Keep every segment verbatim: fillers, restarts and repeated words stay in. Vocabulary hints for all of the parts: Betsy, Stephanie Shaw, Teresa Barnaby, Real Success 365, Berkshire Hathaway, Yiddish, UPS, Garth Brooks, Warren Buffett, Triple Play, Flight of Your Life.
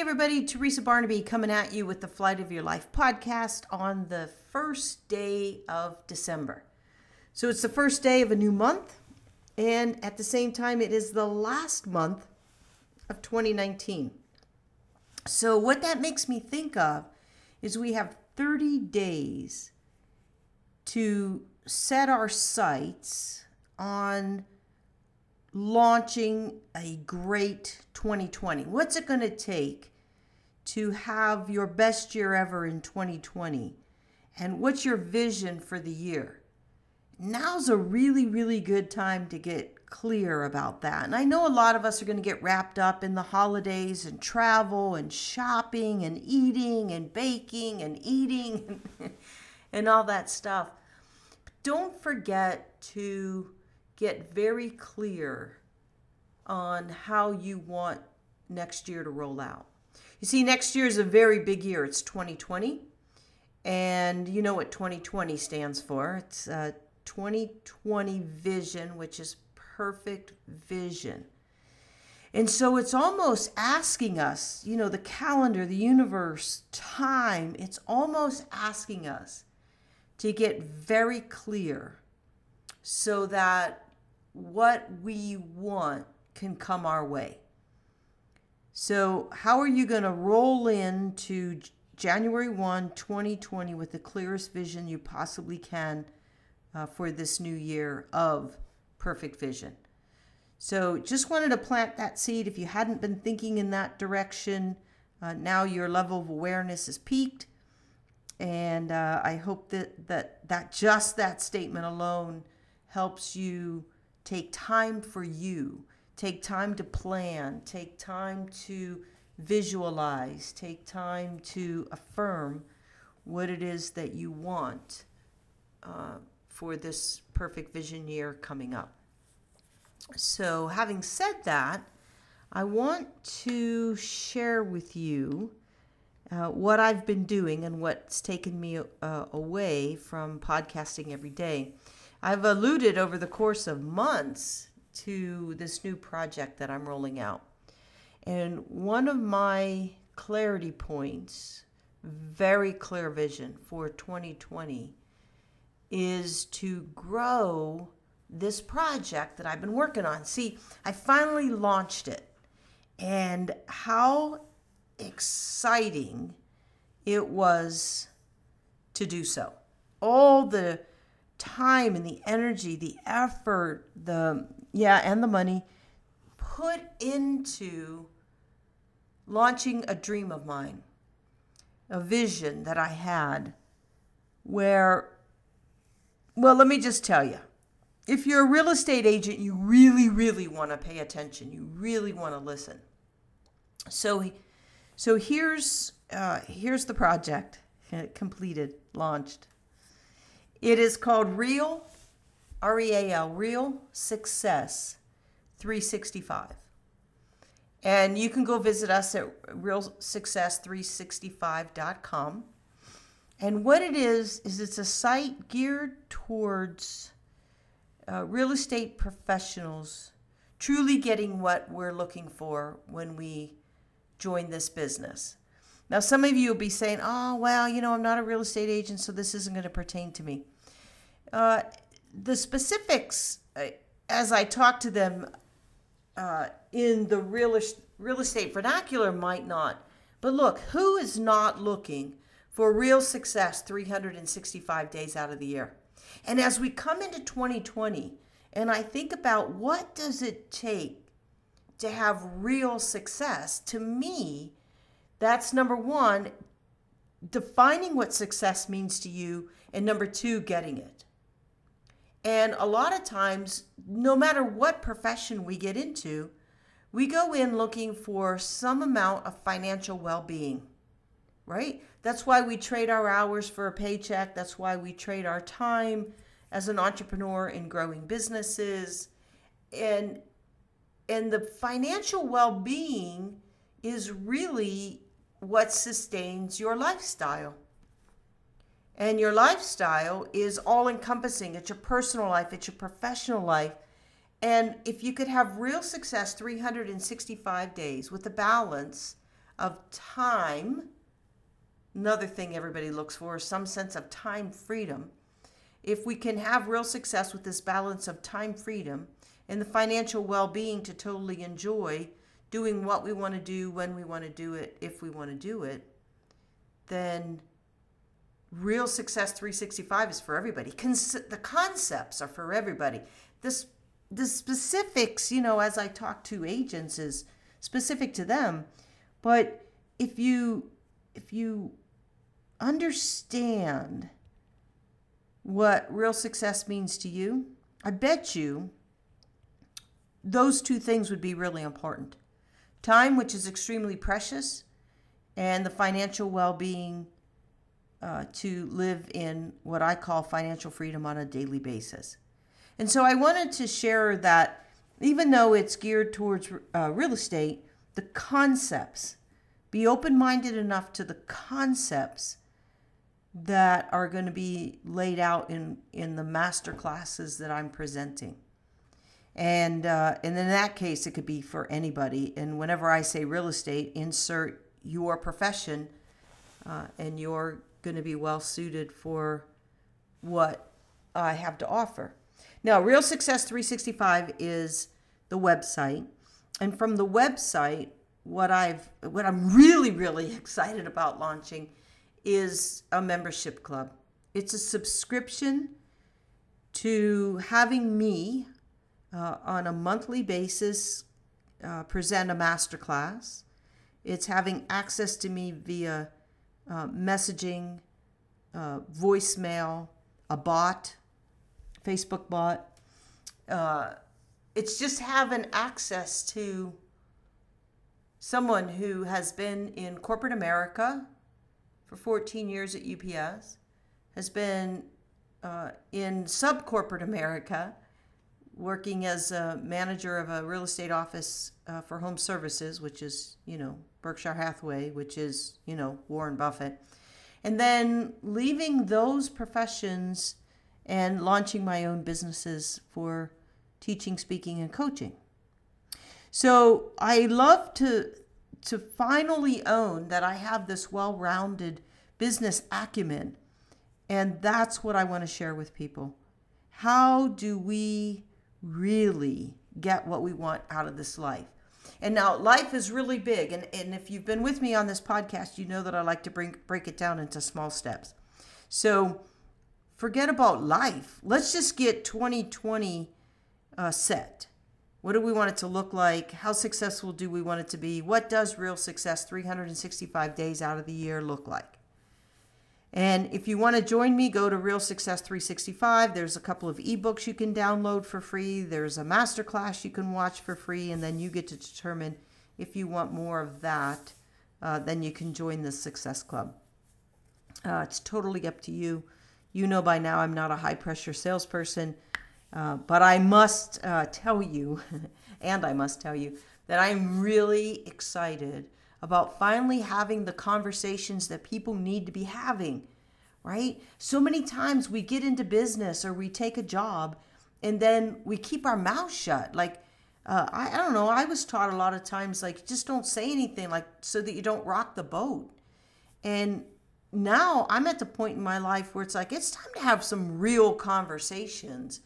Hey everybody, Teresa Barnaby coming at you with the Flight of Your Life podcast on the first day of December. So it's the first day of a new month, and at the same time it is the last month of twenty nineteen. So what that makes me think of is we have thirty days to set our sights on launching a great twenty twenty. What's it going to take to have your best year ever in twenty twenty? And what's your vision for the year? Now's a really, really good time to get clear about that. And I know a lot of us are going to get wrapped up in the holidays and travel and shopping and eating and baking and eating and, and all that stuff. But don't forget to get very clear on how you want next year to roll out. You see, next year is a very big year. It's twenty twenty, and you know what twenty twenty stands for. It's a twenty twenty vision, which is perfect vision. And so it's almost asking us, you know, the calendar, the universe, time, it's almost asking us to get very clear so that what we want can come our way. So how are you going to roll into January first, twenty twenty with the clearest vision you possibly can uh, for this new year of perfect vision? So just wanted to plant that seed. If you hadn't been thinking in that direction, uh, now your level of awareness is peaked. And uh, I hope that, that that just that statement alone helps you take time for you, take time to plan, take time to visualize, take time to affirm what it is that you want uh, for this perfect vision year coming up. So having said that, I want to share with you uh, what I've been doing and what's taken me uh, away from podcasting every day. I've alluded over the course of months to this new project that I'm rolling out. And one of my clarity points, very clear vision for twenty twenty, is to grow this project that I've been working on. See, I finally launched it. And how exciting it was to do so. All the time and the energy, the effort, the, yeah, and the money put into launching a dream of mine, a vision that I had where, well, let me just tell you, if you're a real estate agent, you really, really want to pay attention. You really want to listen. So, so here's, uh, here's the project completed, launched. It is called Real, R E A L, Real Success three sixty-five. And you can go visit us at real success three sixty-five dot com. And what it is, is it's a site geared towards uh, real estate professionals truly getting what we're looking for when we join this business. Now, some of you will be saying, oh, well, you know, I'm not a real estate agent, so this isn't going to pertain to me. Uh, the specifics, uh, as I talk to them uh, in the real, real estate vernacular, might not. But look, who is not looking for real success three hundred sixty-five days out of the year? And as we come into twenty twenty, and I think about what does it take to have real success, to me, that's number one, defining what success means to you, and number two, getting it. And a lot of times, no matter what profession we get into, we go in looking for some amount of financial well-being, right? That's why we trade our hours for a paycheck. That's why we trade our time as an entrepreneur in growing businesses. And, and the financial well-being is really what sustains your lifestyle. And your lifestyle is all-encompassing. It's your personal life. It's your professional life. And if you could have real success three hundred sixty-five days with a balance of time. Another thing everybody looks for is some sense of time freedom. If we can have real success with this balance of time freedom and the financial well-being to totally enjoy doing what we want to do, when we want to do it, if we want to do it, then Real Success three sixty-five is for everybody. Cons- the concepts are for everybody. This, the specifics, you know, as I talk to agents, is specific to them. But if you, if you understand what real success means to you, I bet you those two things would be really important. Time, which is extremely precious, and the financial well-being Uh, to live in what I call financial freedom on a daily basis. And so I wanted to share that even though it's geared towards uh, real estate, the concepts, be open-minded enough to the concepts that are going to be laid out in, in the master classes that I'm presenting. And, uh, and in that case, it could be for anybody. And whenever I say real estate, insert your profession uh, and your going to be well suited for what I have to offer. Now, Real Success three sixty-five is the website. And from the website, what I've what I'm really, really excited about launching is a membership club. It's a subscription to having me uh, on a monthly basis uh, present a masterclass. It's having access to me via Uh, messaging, uh, voicemail, a bot, Facebook bot. Uh, it's just having access to someone who has been in corporate America for fourteen years at U P S, has been uh, in sub-corporate America, working as a manager of a real estate office uh, for home services, which is, you know, Berkshire Hathaway, which is, you know, Warren Buffett. And then leaving those professions and launching my own businesses for teaching, speaking, and coaching. So I love to, to finally own that I have this well-rounded business acumen. And that's what I want to share with people. How do we really get what we want out of this life? And now life is really big. And, and if you've been with me on this podcast, you know that I like to bring, break it down into small steps. So forget about life. Let's just get twenty twenty uh, set. What do we want it to look like? How successful do we want it to be? What does real success three hundred sixty-five days out of the year look like? And if you want to join me, go to Real Success three sixty-five. There's a couple of ebooks you can download for free. There's a masterclass you can watch for free. And then you get to determine if you want more of that, uh, then you can join the Success Club. Uh, it's totally up to you. You know by now I'm not a high-pressure salesperson, uh, but I must uh, tell you, and I must tell you, that I'm really excited about finally having the conversations that people need to be having, right? So many times we get into business or we take a job and then we keep our mouth shut. Like, uh, I, I don't know, I was taught a lot of times, like, just don't say anything, like, so that you don't rock the boat. And now I'm at the point in my life where it's like, it's time to have some real conversations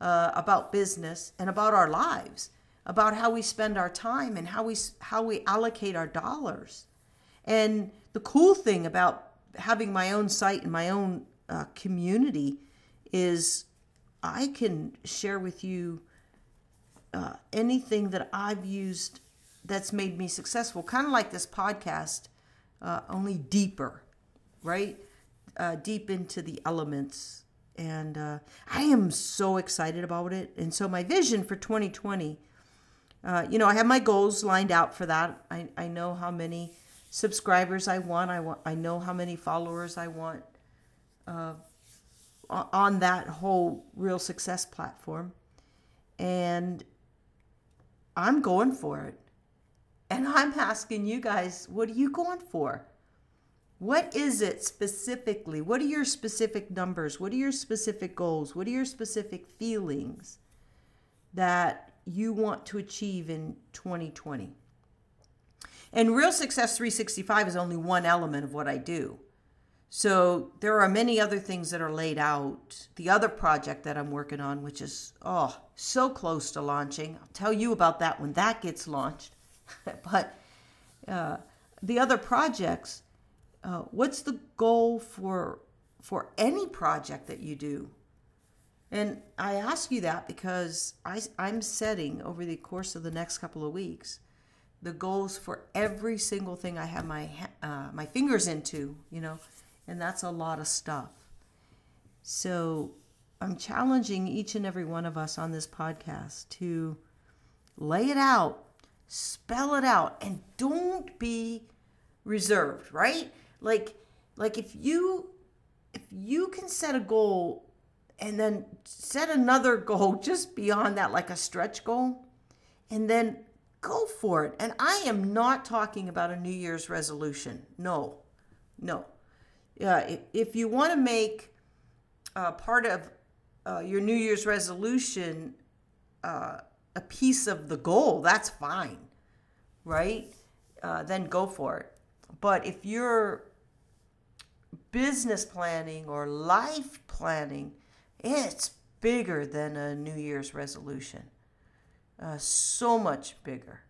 uh, about business and about our lives, about how we spend our time and how we how we allocate our dollars. And the cool thing about having my own site and my own uh, community is I can share with you uh, anything that I've used that's made me successful, kind of like this podcast, uh, only deeper, right? Uh, deep into the elements. And uh, I am so excited about it. And so my vision for twenty twenty, Uh, you know, I have my goals lined out for that. I, I know how many subscribers I want. I want. I know how many followers I want uh, on that whole Real Success platform. And I'm going for it. And I'm asking you guys, what are you going for? What is it specifically? What are your specific numbers? What are your specific goals? What are your specific feelings that you want to achieve in twenty twenty? And Real Success three sixty-five is only one element of what I do. So there are many other things that are laid out. The other project that I'm working on, which is, oh, so close to launching. I'll tell you about that when that gets launched. But uh, the other projects, uh, what's the goal for, for any project that you do? And I ask you that because I, I'm setting over the course of the next couple of weeks the goals for every single thing I have my uh, my fingers into, you know. And that's a lot of stuff. So I'm challenging each and every one of us on this podcast to lay it out, spell it out, and don't be reserved, right? Like, like if you, if you can set a goal and then set another goal just beyond that, like a stretch goal, and then go for it. And I am not talking about a New Year's resolution. No, no. Uh, if, if you want to make uh, part of uh, your New Year's resolution uh, a piece of the goal, that's fine, right? Uh, then go for it. But if you're business planning or life planning, it's bigger than a New Year's resolution, uh, so much bigger.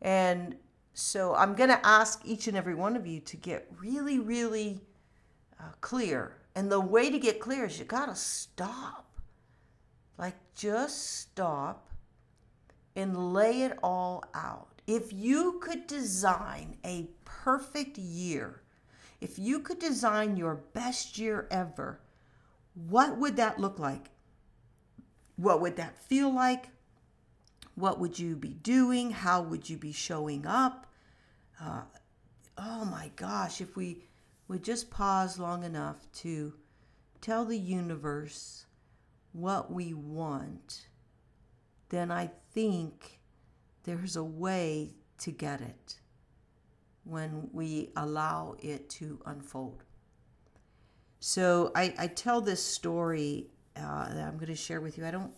And so I'm going to ask each and every one of you to get really, really Uh, clear. And the way to get clear is you got to stop. Like, just stop and lay it all out. If you could design a perfect year, if you could design your best year ever, what would that look like? What would that feel like? What would you be doing? How would you be showing up? Uh, oh my gosh, if we We just pause long enough to tell the universe what we want, then I think there's a way to get it when we allow it to unfold. So I, I tell this story uh, that I'm going to share with you. I don't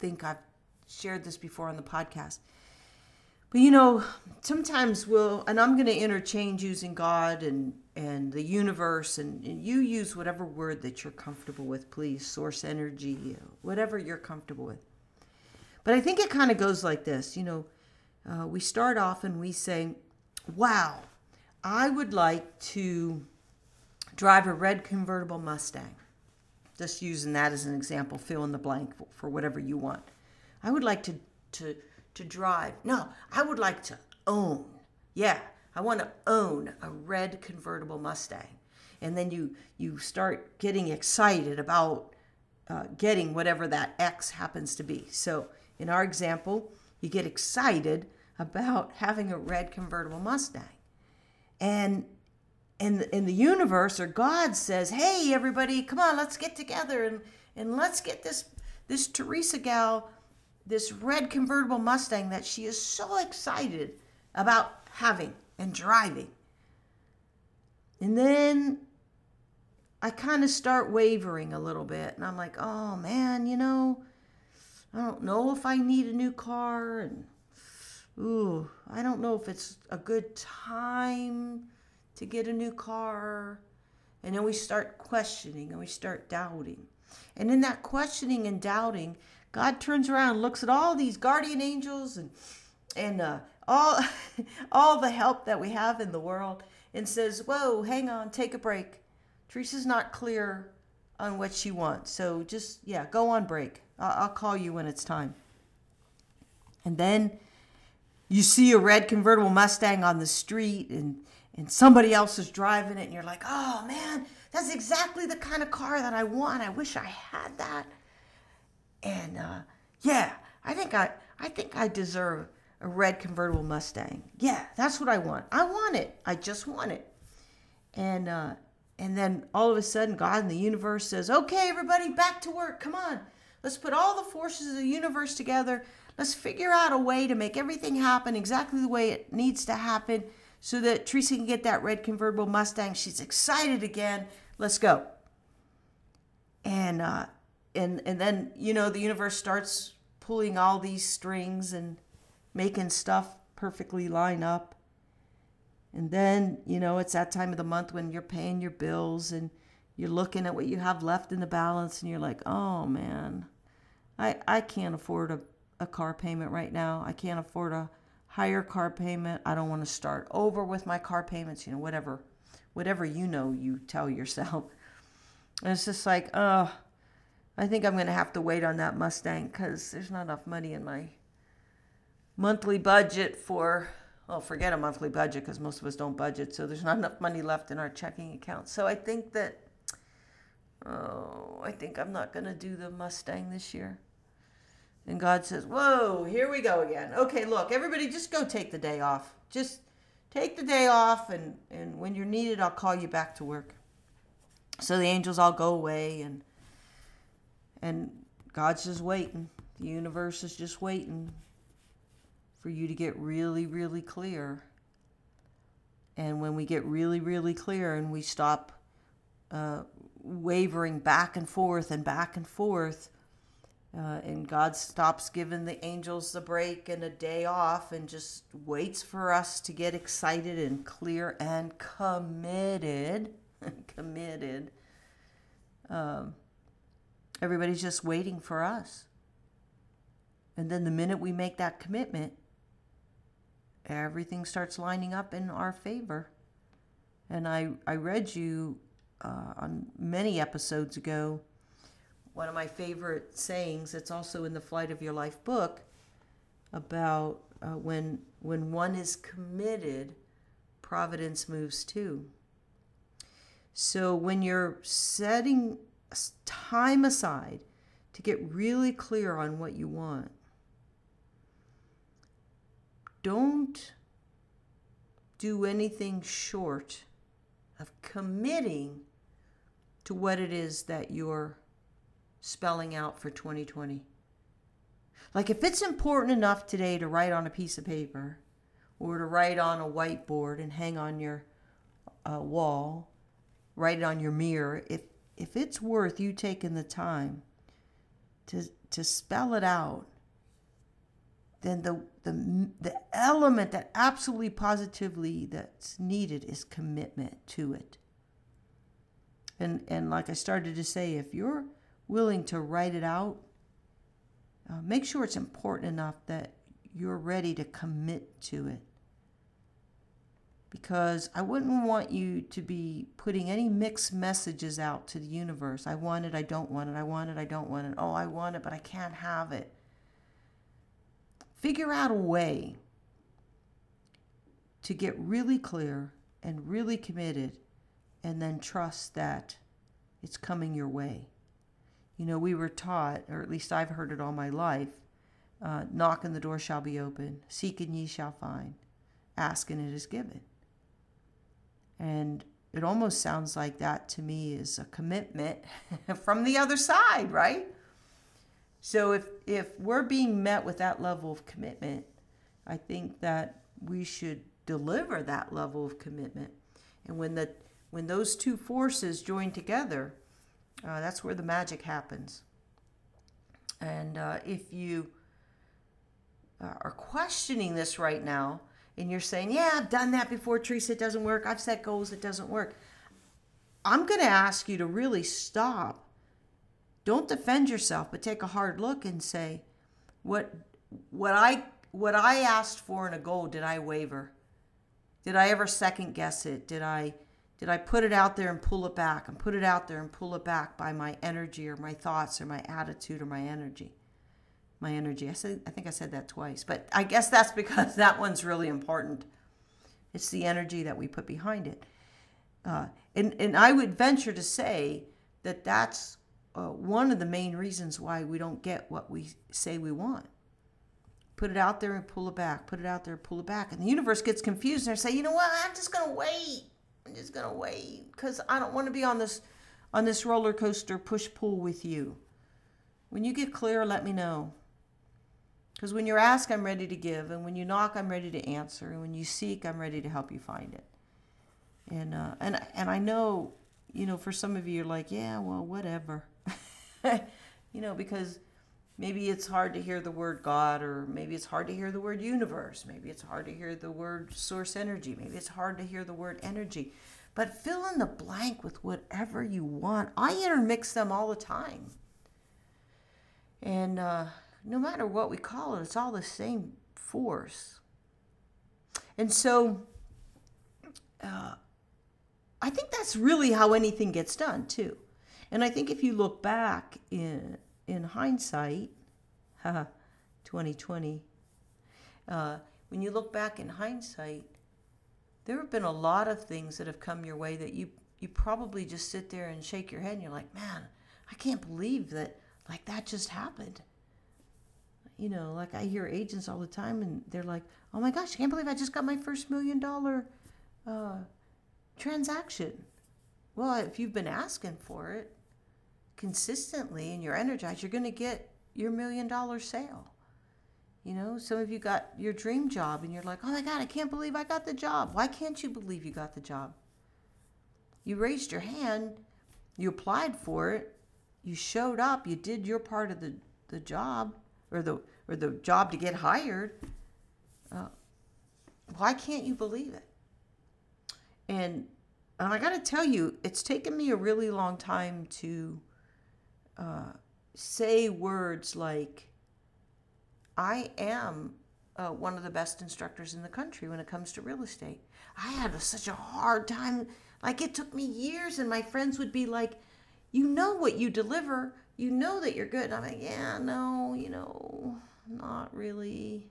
think I've shared this before on the podcast. But, you know, sometimes we'll, and I'm going to interchange using God and, and the universe, and, and you use whatever word that you're comfortable with, please, source energy, whatever you're comfortable with. But I think it kind of goes like this, you know, uh, we start off and we say, wow, I would like to drive a red convertible Mustang. Just using that as an example, fill in the blank for whatever you want. I would like to to... to drive. No, I would like to own. Yeah, I want to own a red convertible Mustang. And then you you start getting excited about uh, getting whatever that X happens to be. So in our example, you get excited about having a red convertible Mustang. And in the, in the universe, or God says, hey, everybody, come on, let's get together and, and let's get this, this Teresa gal this red convertible Mustang that she is so excited about having and driving. And then I kind of start wavering a little bit. And I'm like, oh man, you know, I don't know if I need a new car. And ooh, I don't know if it's a good time to get a new car. And then we start questioning and we start doubting. And in that questioning and doubting, God turns around, looks at all these guardian angels and and uh, all all the help that we have in the world and says, whoa, hang on, take a break. Teresa's not clear on what she wants. So just, yeah, go on break. I'll, I'll call you when it's time. And then you see a red convertible Mustang on the street and, and somebody else is driving it. And you're like, oh, man, that's exactly the kind of car that I want. I wish I had that. And uh, yeah, I think I, I think I deserve a red convertible Mustang. Yeah, that's what I want. I want it. I just want it. And uh, and then all of a sudden, God in the universe says, "Okay, everybody, back to work. Come on, let's put all the forces of the universe together. Let's figure out a way to make everything happen exactly the way it needs to happen, so that Teresa can get that red convertible Mustang. She's excited again. Let's go." And. Uh, And and then, you know, the universe starts pulling all these strings and making stuff perfectly line up. And then, you know, it's that time of the month when you're paying your bills and you're looking at what you have left in the balance and you're like, oh man, I I can't afford a, a car payment right now. I can't afford a higher car payment. I don't want to start over with my car payments, you know, whatever, whatever, you know, you tell yourself. And it's just like, oh, I think I'm going to have to wait on that Mustang because there's not enough money in my monthly budget for, well, forget a monthly budget because most of us don't budget. So there's not enough money left in our checking account. So I think that, oh, I think I'm not going to do the Mustang this year. And God says, whoa, here we go again. Okay, look, everybody just go take the day off. Just take the day off, and, and when you're needed, I'll call you back to work. So the angels all go away, and and God's just waiting. The universe is just waiting for you to get really, really clear. And when we get really, really clear and we stop uh, wavering back and forth and back and forth, Uh, and God stops giving the angels a break and a day off and just waits for us to get excited and clear and committed. committed. Um, everybody's just waiting for us. And then the minute we make that commitment, everything starts lining up in our favor. And I, I read you uh, on many episodes ago, one of my favorite sayings, it's also in the Flight of Your Life book, about uh, when when one is committed, providence moves too. So when you're setting time aside to get really clear on what you want, don't do anything short of committing to what it is that you're spelling out for twenty twenty. Like if it's important enough today to write on a piece of paper or to write on a whiteboard and hang on your uh, wall, write it on your mirror, if if it's worth you taking the time to to spell it out, then the the the element that absolutely positively that's needed is commitment to it. And and like I started to say, if you're willing to write it out, uh, make sure it's important enough that you're ready to commit to it. Because I wouldn't want you to be putting any mixed messages out to the universe. I want it, I don't want it, I want it, I don't want it. Oh, I want it, but I can't have it. Figure out a way to get really clear and really committed, and then trust that it's coming your way. You know, we were taught, or at least I've heard it all my life, uh, knock and the door shall be open, seek and ye shall find, ask and it is given. And it almost sounds like that to me is a commitment from the other side, right? So if, if we're being met with that level of commitment, I think that we should deliver that level of commitment. And when the when those two forces join together, Uh, that's where the magic happens. And uh, if you are questioning this right now and you're saying, yeah, I've done that before, Teresa, it doesn't work. I've set goals, it doesn't work. I'm going to ask you to really stop. Don't defend yourself, but take a hard look and say, what what I what I asked for in a goal, did I waver? Did I ever second guess it? Did I... Did I put it out there and pull it back and put it out there and pull it back by my energy or my thoughts or my attitude or my energy? My energy. I said, I think I said that twice, but I guess that's because that one's really important. It's the energy that we put behind it. Uh, and, and I would venture to say that that's uh, one of the main reasons why we don't get what we say we want. Put it out there and pull it back. Put it out there and pull it back. And the universe gets confused and they say, you know what, I'm just going to wait. I'm just going to wait because I don't want to be on this on this roller coaster push-pull with you. When you get clear, let me know. Because when you're asked, I'm ready to give. And when you knock, I'm ready to answer. And when you seek, I'm ready to help you find it. And uh, and and I know, you know, for some of you, you're like, yeah, well, whatever. You know, because Maybe it's hard to hear the word God, or maybe it's hard to hear the word universe. Maybe it's hard to hear the word source energy. Maybe it's hard to hear the word energy. But fill in the blank with whatever you want. I intermix them all the time. And uh, no matter what we call it, it's all the same force. And so uh, I think that's really how anything gets done too. And I think if you look back in in hindsight, twenty twenty, uh, when you look back in hindsight, there have been a lot of things that have come your way that you, you probably just sit there and shake your head and you're like, man, I can't believe that like that just happened. You know, like I hear agents all the time and they're like, oh my gosh, I can't believe I just got my first million dollar uh, transaction. Well, if you've been asking for it consistently and you're energized, you're going to get your million dollar sale. You know, some of you got your dream job and you're like, oh my God, I can't believe I got the job. Why can't you believe you got the job? You raised your hand, you applied for it, you showed up, you did your part of the, the job. Or the or the job to get hired, uh, why can't you believe it? And and I got to tell you, it's taken me a really long time to uh, say words like, I am uh, one of the best instructors in the country when it comes to real estate. I had a, such a hard time. Like it took me years, and my friends would be like, you know what you deliver. You know that you're good. And I'm like, yeah, no, you know, not really.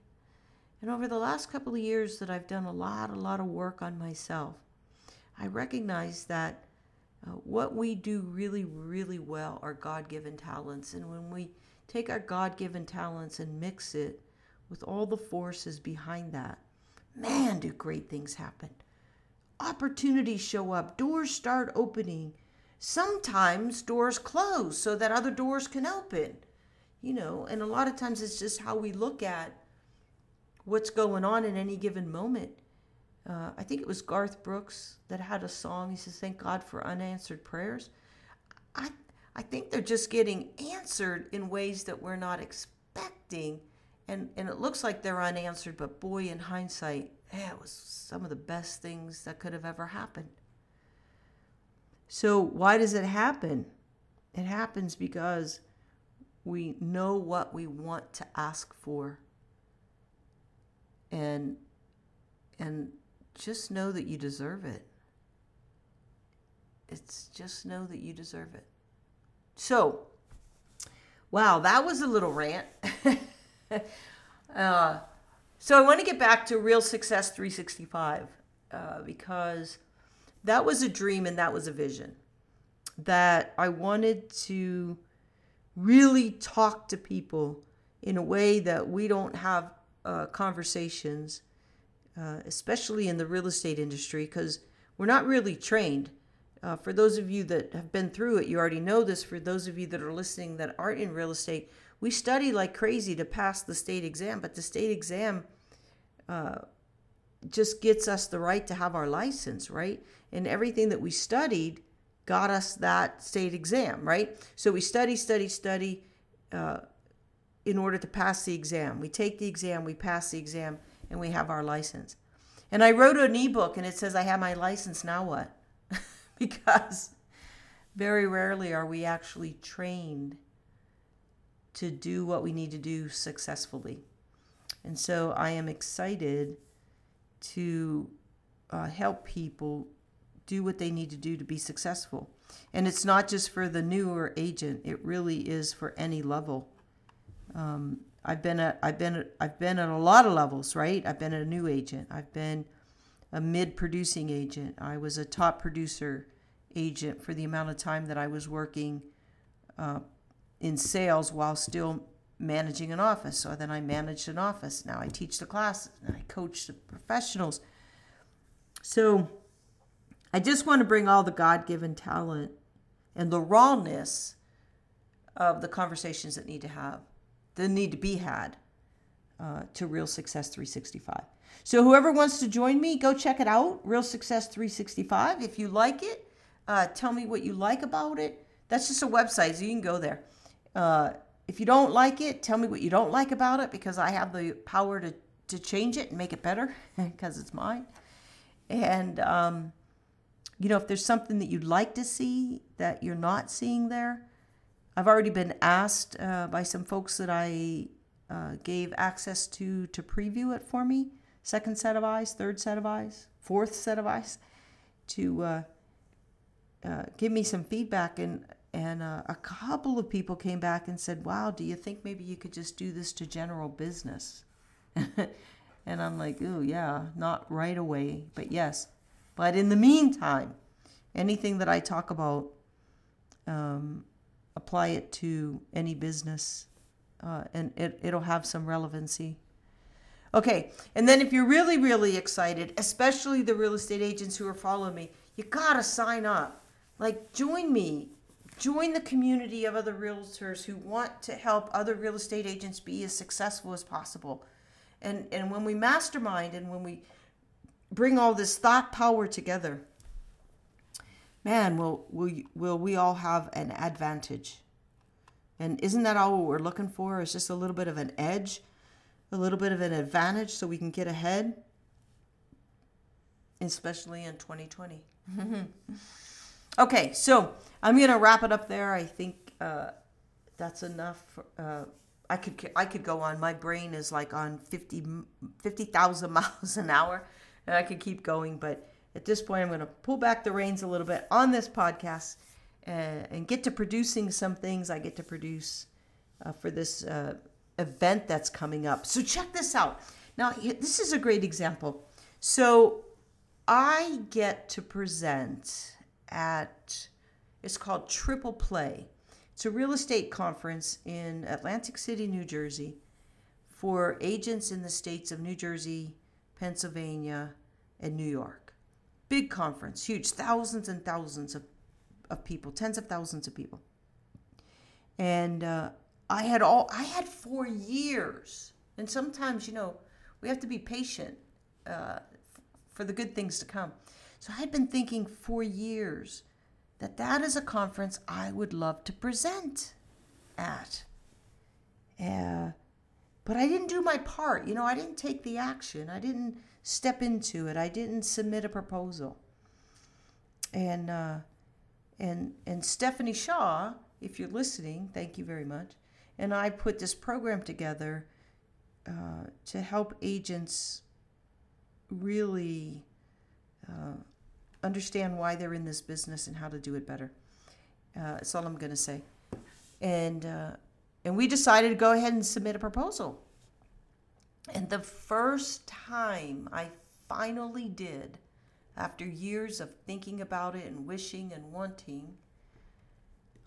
And over the last couple of years that I've done a lot, a lot of work on myself, I recognize that uh, what we do really, really well are God-given talents. And when we take our God-given talents and mix it with all the forces behind that, man, do great things happen. Opportunities show up. Doors start opening. Sometimes doors close so that other doors can open, you know, and a lot of times it's just how we look at what's going on in any given moment. Uh, I think it was Garth Brooks that had a song. He says, thank God for unanswered prayers. I, I think they're just getting answered in ways that we're not expecting. And, and it looks like they're unanswered, but boy, in hindsight, eh, it was some of the best things that could have ever happened. So why does it happen? It happens because we know what we want to ask for. And, and just know that you deserve it. It's just know that you deserve it. So, wow, that was a little rant. uh, so I want to get back to Real Success three sixty-five uh, because that was a dream and that was a vision that I wanted to really talk to people in a way that we don't have uh, conversations, uh, especially in the real estate industry, because we're not really trained. Uh, for those of you that have been through it, you already know this. For those of you that are listening that aren't in real estate, we study like crazy to pass the state exam, but the state exam uh, just gets us the right to have our license, right? And everything that we studied got us that state exam, right? So we study, study, study uh, in order to pass the exam. We take the exam, we pass the exam, and we have our license. And I wrote an ebook and it says, I have my license, now what? Because very rarely are we actually trained to do what we need to do successfully. And so I am excited to uh, help people do what they need to do to be successful. And it's not just for the newer agent. It really is for any level. Um, I've been at, I've been at, I've been at a lot of levels, right? I've been a new agent. I've been a mid-producing agent. I was a top producer agent for the amount of time that I was working uh, in sales while still managing an office. So then I managed an office. Now I teach the classes and I coach the professionals. So I just want to bring all the God-given talent and the rawness of the conversations that need to have, that need to be had uh, to Real Success three sixty-five. So whoever wants to join me, go check it out, Real Success three sixty-five. If you like it, uh, tell me what you like about it. That's just a website, so you can go there. Uh, If you don't like it, tell me what you don't like about it, because I have the power to, to change it and make it better because it's mine. And, um, you know, if there's something that you'd like to see that you're not seeing there, I've already been asked uh, by some folks that I uh, gave access to to preview it for me. Second set of eyes, third set of eyes, fourth set of eyes, to uh, uh, give me some feedback. And And uh, a couple of people came back and said, wow, do you think maybe you could just do this to general business? And I'm like, oh, yeah, not right away, but yes. But in the meantime, anything that I talk about, um, apply it to any business, uh, and it, it'll have some relevancy. Okay, and then if you're really, really excited, especially the real estate agents who are following me, you gotta sign up. Like, join me. Join the community of other realtors who want to help other real estate agents be as successful as possible. And, and when we mastermind and when we bring all this thought power together, man, will, will, will we all have an advantage. And isn't that all what we're looking for? It's just a little bit of an edge, a little bit of an advantage so we can get ahead, especially in twenty twenty. Okay, so I'm going to wrap it up there. I think uh, that's enough. For, uh, I could I could go on. My brain is like on fifty thousand miles an hour, and I could keep going. But at this point, I'm going to pull back the reins a little bit on this podcast and, and get to producing some things I get to produce uh, for this uh, event that's coming up. So check this out. Now, this is a great example. So I get to present at, it's called Triple Play. It's a real estate conference in Atlantic City, New Jersey, for agents in the states of New Jersey, Pennsylvania, and New York. Big conference, huge, thousands and thousands of, of people, tens of thousands of people. And uh, I had all, I had four years. And sometimes, you know, we have to be patient uh, for the good things to come. So I had been thinking for years that that is a conference I would love to present at. Uh, but I didn't do my part. You know, I didn't take the action. I didn't step into it. I didn't submit a proposal. And, uh, and, and Stephanie Shaw, if you're listening, thank you very much. And I put this program together uh, to help agents really Uh, understand why they're in this business and how to do it better. Uh, that's all I'm going to say. And uh, and we decided to go ahead and submit a proposal. And the first time I finally did, after years of thinking about it and wishing and wanting,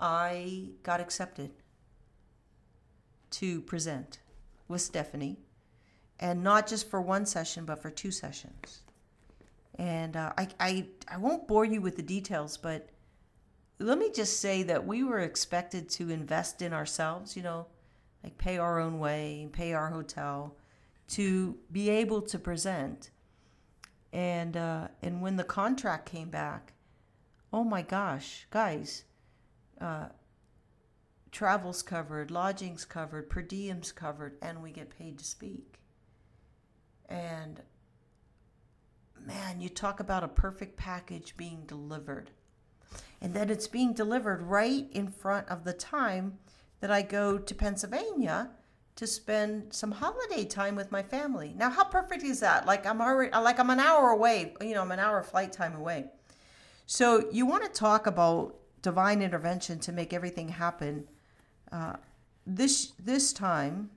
I got accepted to present with Stephanie, and not just for one session, but for two sessions. And uh, I, I I won't bore you with the details, but let me just say that we were expected to invest in ourselves, you know, like pay our own way, pay our hotel, to be able to present. And uh, and when the contract came back, oh my gosh, guys, uh, travel's covered, lodging's covered, per diem's covered, and we get paid to speak. And man, you talk about a perfect package being delivered. And then it's being delivered right in front of the time that I go to Pennsylvania to spend some holiday time with my family. Now, how perfect is that? Like I'm already, like I'm an hour away, you know, I'm an hour flight time away. So you want to talk about divine intervention to make everything happen. Uh, this, this time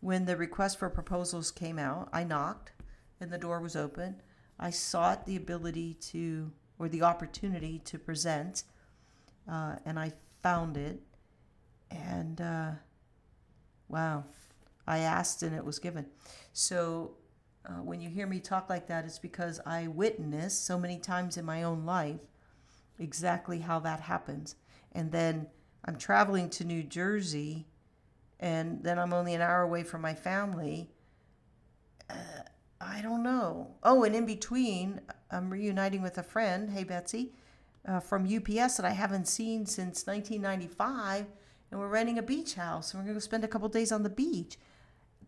when the request for proposals came out, I knocked and the door was open. I sought the ability to, or the opportunity to present, uh, and I found it. And uh, wow, I asked and it was given. So uh, when you hear me talk like that, it's because I witnessed so many times in my own life exactly how that happens. And then I'm traveling to New Jersey, and then I'm only an hour away from my family. Uh, I don't know. Oh, and in between, I'm reuniting with a friend, hey Betsy, uh, from U P S that I haven't seen since nineteen ninety-five, and we're renting a beach house and we're going to spend a couple days on the beach.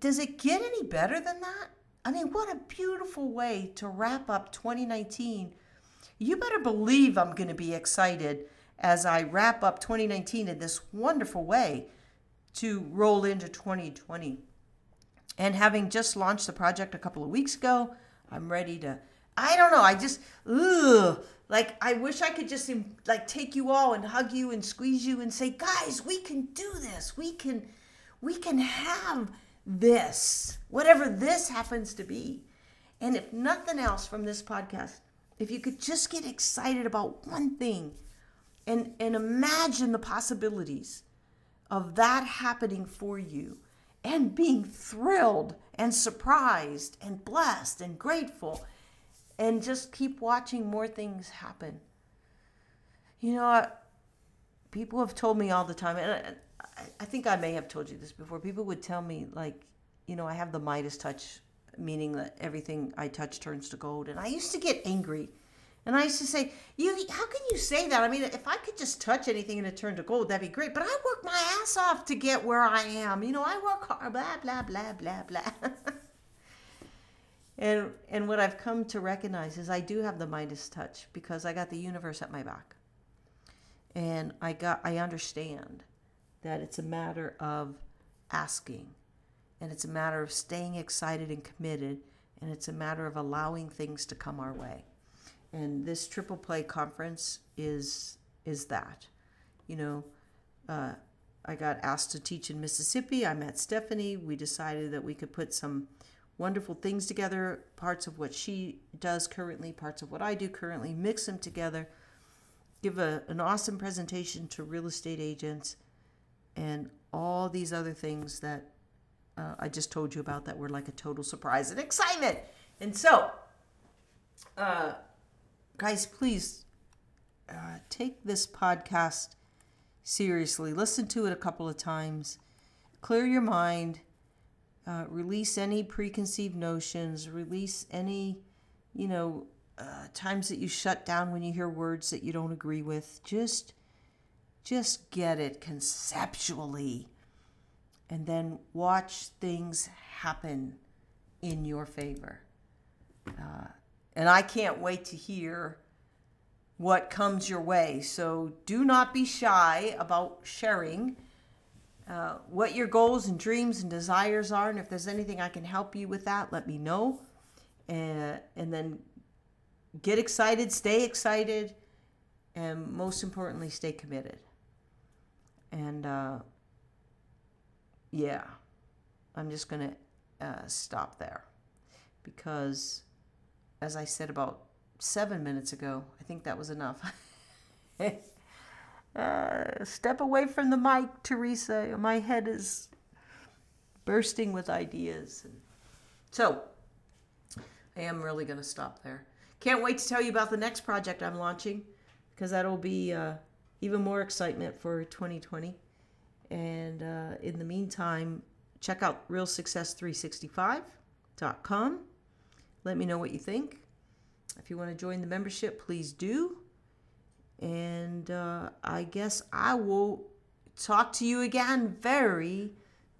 Does it get any better than that? I mean, what a beautiful way to wrap up twenty nineteen. You better believe I'm going to be excited as I wrap up twenty nineteen in this wonderful way to roll into twenty twenty. And having just launched the project a couple of weeks ago, I'm ready to, I don't know, I just, ugh, like I wish I could just like take you all and hug you and squeeze you and say, guys, we can do this. We can, we can have this, whatever this happens to be. And if nothing else from this podcast, if you could just get excited about one thing and, and imagine the possibilities of that happening for you and being thrilled and surprised and blessed and grateful and just keep watching more things happen. You know, I, people have told me all the time, and I, I think I may have told you this before, people would tell me, like, you know, I have the Midas touch, meaning that everything I touch turns to gold. And I used to get angry. And I used to say, "You, how can you say that? I mean, if I could just touch anything and it turned to gold, that'd be great. But I work my ass off to get where I am. You know, I work hard, blah, blah, blah, blah, blah." and, and what I've come to recognize is I do have the Midas touch because I got the universe at my back. And I got, I understand that it's a matter of asking. And it's a matter of staying excited and committed. And it's a matter of allowing things to come our way. And this Triple Play conference is is that. You know, uh, I got asked to teach in Mississippi. I met Stephanie. We decided that we could put some wonderful things together, parts of what she does currently, parts of what I do currently, mix them together, give a, an awesome presentation to real estate agents, and all these other things that uh, I just told you about that were like a total surprise and excitement. And so... Uh, Guys, please uh, take this podcast seriously. Listen to it a couple of times. Clear your mind. Uh, release any preconceived notions. Release any, you know, uh, times that you shut down when you hear words that you don't agree with. Just, just get it conceptually. And then watch things happen in your favor. Uh, And I can't wait to hear what comes your way. So do not be shy about sharing uh, what your goals and dreams and desires are. And if there's anything I can help you with that, let me know. And, and then get excited, stay excited, and most importantly, stay committed. And uh, yeah, I'm just going to uh, stop there because... as I said about seven minutes ago, I think that was enough. uh, step away from the mic, Teresa. My head is bursting with ideas. So I am really going to stop there. Can't wait to tell you about the next project I'm launching because that'll be uh, even more excitement for twenty twenty. And uh, in the meantime, check out real success three sixty-five dot com. Let me know what you think. If you want to join the membership, please do. And uh, I guess I will talk to you again very,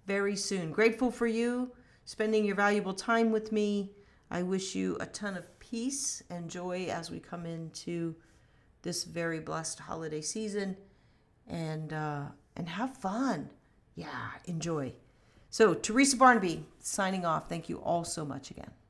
very soon. Grateful for you spending your valuable time with me. I wish you a ton of peace and joy as we come into this very blessed holiday season. And, uh, and have fun. Yeah, enjoy. So, Teresa Barnaby signing off. Thank you all so much again.